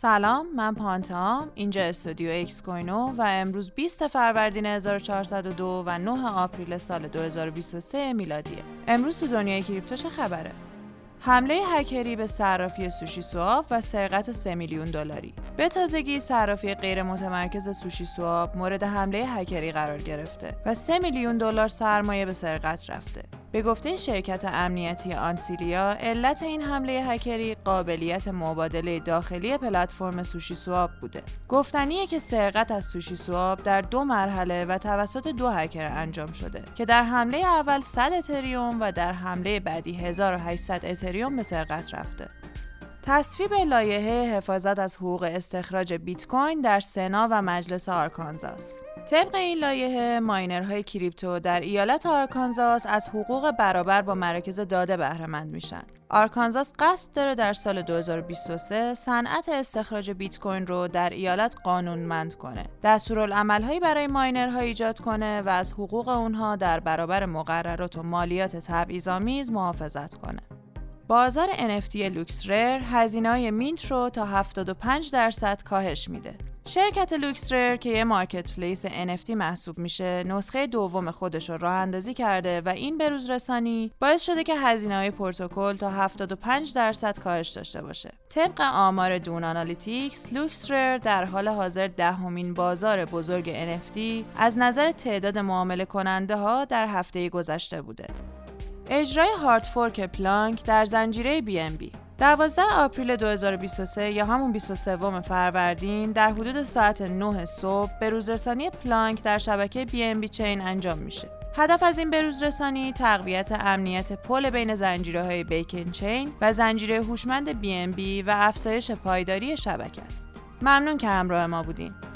سلام، من پانتام، اینجا استودیو اکسکوینو و امروز 20 فروردین 1402 و 9 آپریل سال 2023 میلادیه. امروز تو دنیای کریپتو چه خبره؟ حمله هکری به صرافی سوشی سواب و سرقت 3 میلیون دلاری. به تازگی صرافی غیر متمرکز سوشی سواب مورد حمله هکری قرار گرفته و 3 میلیون دلار سرمایه به سرقت رفته. به گفته شرکت امنیتی آنسیلیا، علت این حمله هکری قابلیت مبادله داخلی پلتفرم سوشی سواب بوده. گفتنیه که سرقت از سوشی سواب در دو مرحله و توسط دو هکر انجام شده که در حمله اول 100 اتریوم و در حمله بعدی 1800 اتریوم به سرقت رفته. تصویب لایحه حفاظت از حقوق استخراج بیت کوین در سنا و مجلس آرکانزاس. طبق این لایحه، ماینرهای کریپتو در ایالت آرکانزاس از حقوق برابر با مراکز داده بهره مند میشن. آرکانزاس قصد داره در سال 2023 صنعت استخراج بیت کوین رو در ایالت قانونمند کنه، دستورالعمل‌هایی برای ماینرها ایجاد کنه و از حقوق اونها در برابر مقررات و مالیات تبعیض‌آمیز محافظت کنه. بازار NFT لوکسرر هزینه‌های مینت رو تا 75% کاهش میده. شرکت لوکسرر که یه مارکت پلیس NFT محسوب میشه، نسخه دوم خودش رو راه اندازی کرده و این بروز رسانی باعث شده که هزینه‌های پروتکل تا 75% کاهش داشته باشه. طبق آمار دون آنالیتیکس، لوکسرر در حال حاضر دهمین بازار بزرگ NFT از نظر تعداد معامله کننده ها در هفته گذشته بوده. اجرای هاردفورک پلانک در زنجیره BMB. 12 آپریل 2023 یا همون 23 فروردین در حدود ساعت 9 صبح بروزرسانی پلانک در شبکه BMB چین انجام میشه. هدف از این بروزرسانی تقویت امنیت پل بین زنجیره‌های بیکن چین و زنجیره هوشمند BMB و افزایش پایداری شبکه است. ممنون که همراه ما بودین.